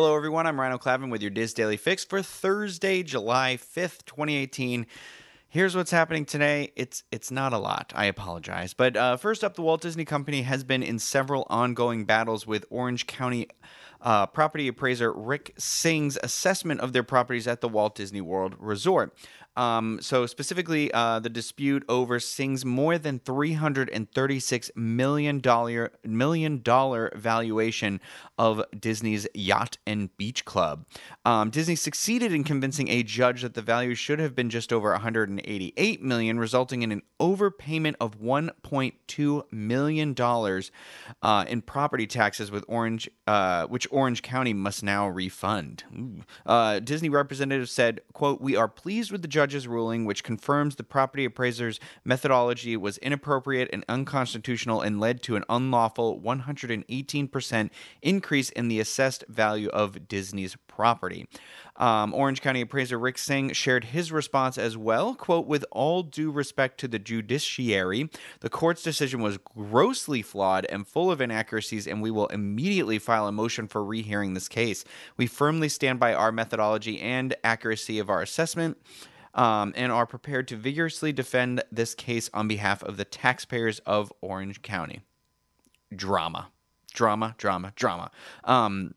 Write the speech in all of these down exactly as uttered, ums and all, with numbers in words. Hello, everyone. I'm Rhino Clavin with your D I S Daily Fix for Thursday, July fifth, twenty eighteen. Here's what's happening today. It's it's not a lot. I apologize. But uh, first up, the Walt Disney Company has been in several ongoing battles with Orange County uh, property appraiser Rick Singh's assessment of their properties at the Walt Disney World Resort. Um, so specifically, uh, the dispute over Singh's more than three hundred thirty-six million dollars valuation of Disney's Yacht and Beach Club. Um, Disney succeeded in convincing a judge that the value should have been just over one hundred eighty-eight million dollars, resulting in an overpayment of one point two million dollars uh, in property taxes, with Orange, uh, which Orange County must now refund. Uh, Disney representatives said, quote, "We are pleased with the judge judge's ruling, which confirms the property appraiser's methodology was inappropriate and unconstitutional and led to an unlawful one hundred eighteen percent increase in the assessed value of Disney's property." Um, Orange County appraiser Rick Singh shared his response as well, quote, "With all due respect to the judiciary, the court's decision was grossly flawed and full of inaccuracies, and we will immediately file a motion for rehearing this case. We firmly stand by our methodology and accuracy of our assessment, Um, and are prepared to vigorously defend this case on behalf of the taxpayers of Orange County." Drama. Drama, drama, drama. Um,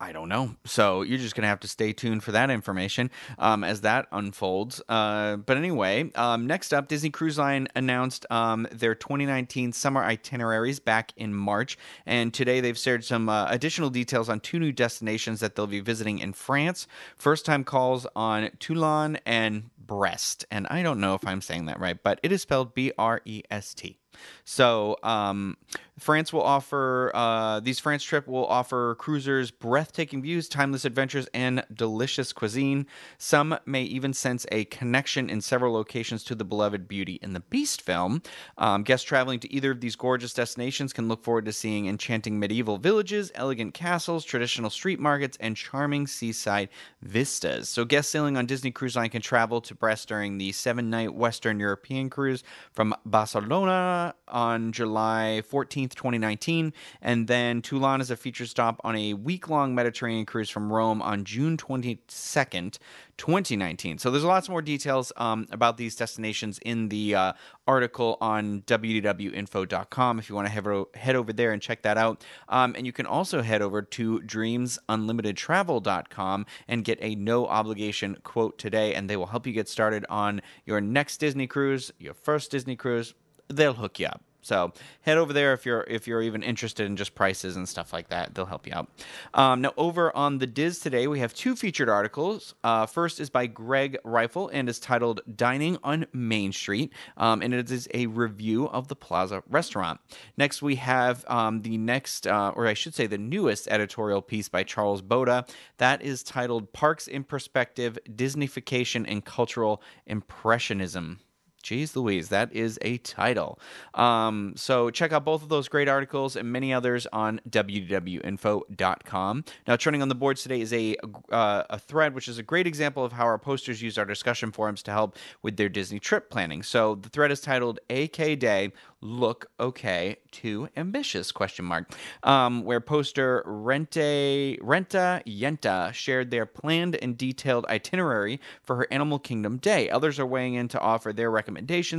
I don't know. So you're just going to have to stay tuned for that information um, as that unfolds. Uh, but anyway, um, next up, Disney Cruise Line announced um, their twenty nineteen summer itineraries back in March. And today they've shared some uh, additional details on two new destinations that they'll be visiting in France. First-time calls on Toulon and Brest. And I don't know if I'm saying that right, but it is spelled B R E S T. So um, France will offer, uh, these France trip will offer cruisers breathtaking views, timeless adventures, and delicious cuisine. Some may even sense a connection in several locations to the beloved Beauty and the Beast film. Um, guests traveling to either of these gorgeous destinations can look forward to seeing enchanting medieval villages, elegant castles, traditional street markets, and charming seaside vistas. So guests sailing on Disney Cruise Line can travel to Brest during the seven-night Western European cruise from Barcelona on July fourteenth, twenty nineteen, and then Toulon is a feature stop on a week-long Mediterranean cruise from Rome on June twenty-second, twenty nineteen. So there's lots more details um, about these destinations in the uh, article on w d w info dot com if you want to head, head over there and check that out. Um, and you can also head over to dreams unlimited travel dot com and get a no-obligation quote today, and they will help you get started on your next Disney cruise, your first Disney cruise. They'll hook you up. So head over there if you're if you're even interested in just prices and stuff like that. They'll help you out. Um, now, over on the D I S today, we have two featured articles. Uh, first is by Greg Rifle and is titled "Dining on Main Street," um, and it is a review of the Plaza Restaurant. Next, we have um, the next, uh, or I should say the newest editorial piece by Charles Boda. That is titled "Parks in Perspective, Disneyfication and Cultural Impressionism." Jeez Louise, that is a title. Um, so check out both of those great articles and many others on w w info dot com. Now, turning on the boards today is a uh, a thread, which is a great example of how our posters use our discussion forums to help with their Disney trip planning. So the thread is titled "A K Day, Look Okay, Too Ambitious?" question mark, um, where poster Rente Renta Yenta shared their planned and detailed itinerary for her Animal Kingdom day. Others are weighing in to offer their recommendations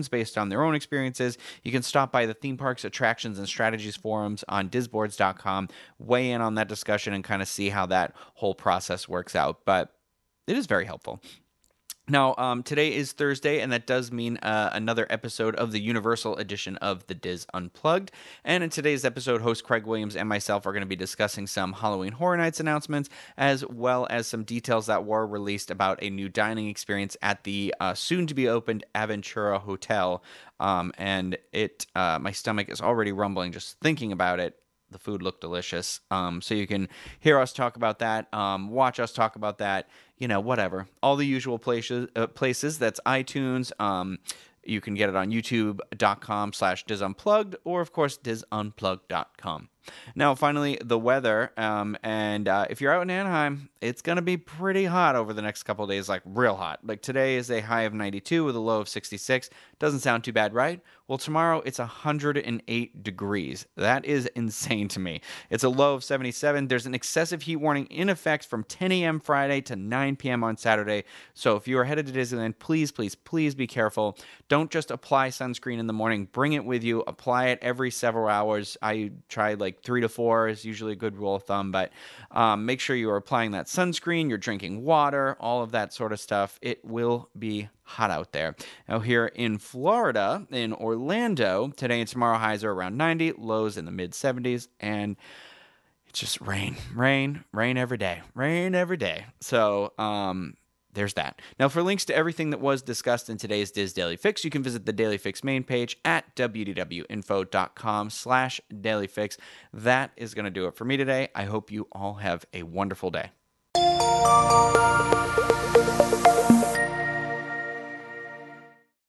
based on their own experiences. You can stop by the theme parks, attractions, and strategies forums on disboards dot com, weigh in on that discussion, and kind of see how that whole process works out. But it is very helpful. Now, um, today is Thursday, and that does mean uh, another episode of the Universal edition of the D I S Unplugged. And in today's episode, host Craig Williams and myself are going to be discussing some Halloween Horror Nights announcements, as well as some details that were released about a new dining experience at the uh, soon-to-be-opened Aventura Hotel. Um, and it, uh, my stomach is already rumbling just thinking about it. The food looked delicious. Um, so you can hear us talk about that, um, watch us talk about that, you know, whatever. All the usual places, uh, places. That's iTunes. Um, you can get it on youtube dot com slash disunplugged, or, of course, disunplugged dot com. Now, finally, the weather. Um, and uh, if you're out in Anaheim, it's going to be pretty hot over the next couple of days, like real hot. Like today is a high of ninety-two with a low of sixty-six. Doesn't sound too bad, right? Well, tomorrow it's one hundred eight degrees. That is insane to me. It's a low of seventy-seven. There's an excessive heat warning in effect from ten a.m. Friday to nine p.m. on Saturday. So if you are headed to Disneyland, please, please, please be careful. Don't just apply sunscreen in the morning. Bring it with you. Apply it every several hours. I tried like three to four is usually a good rule of thumb, but um, make sure you are applying that sunscreen. You're drinking water, all of that sort of stuff. It will be hot out there. Now here in Florida, in Orlando, today and tomorrow highs are around ninety, lows in the mid seventies, and it's just rain, rain, rain every day, rain every day. So, um, there's that. Now, for links to everything that was discussed in today's D I S Daily Fix, you can visit the Daily Fix main page at wdwinfo.com slash Daily Fix. That is going to do it for me today. I hope you all have a wonderful day.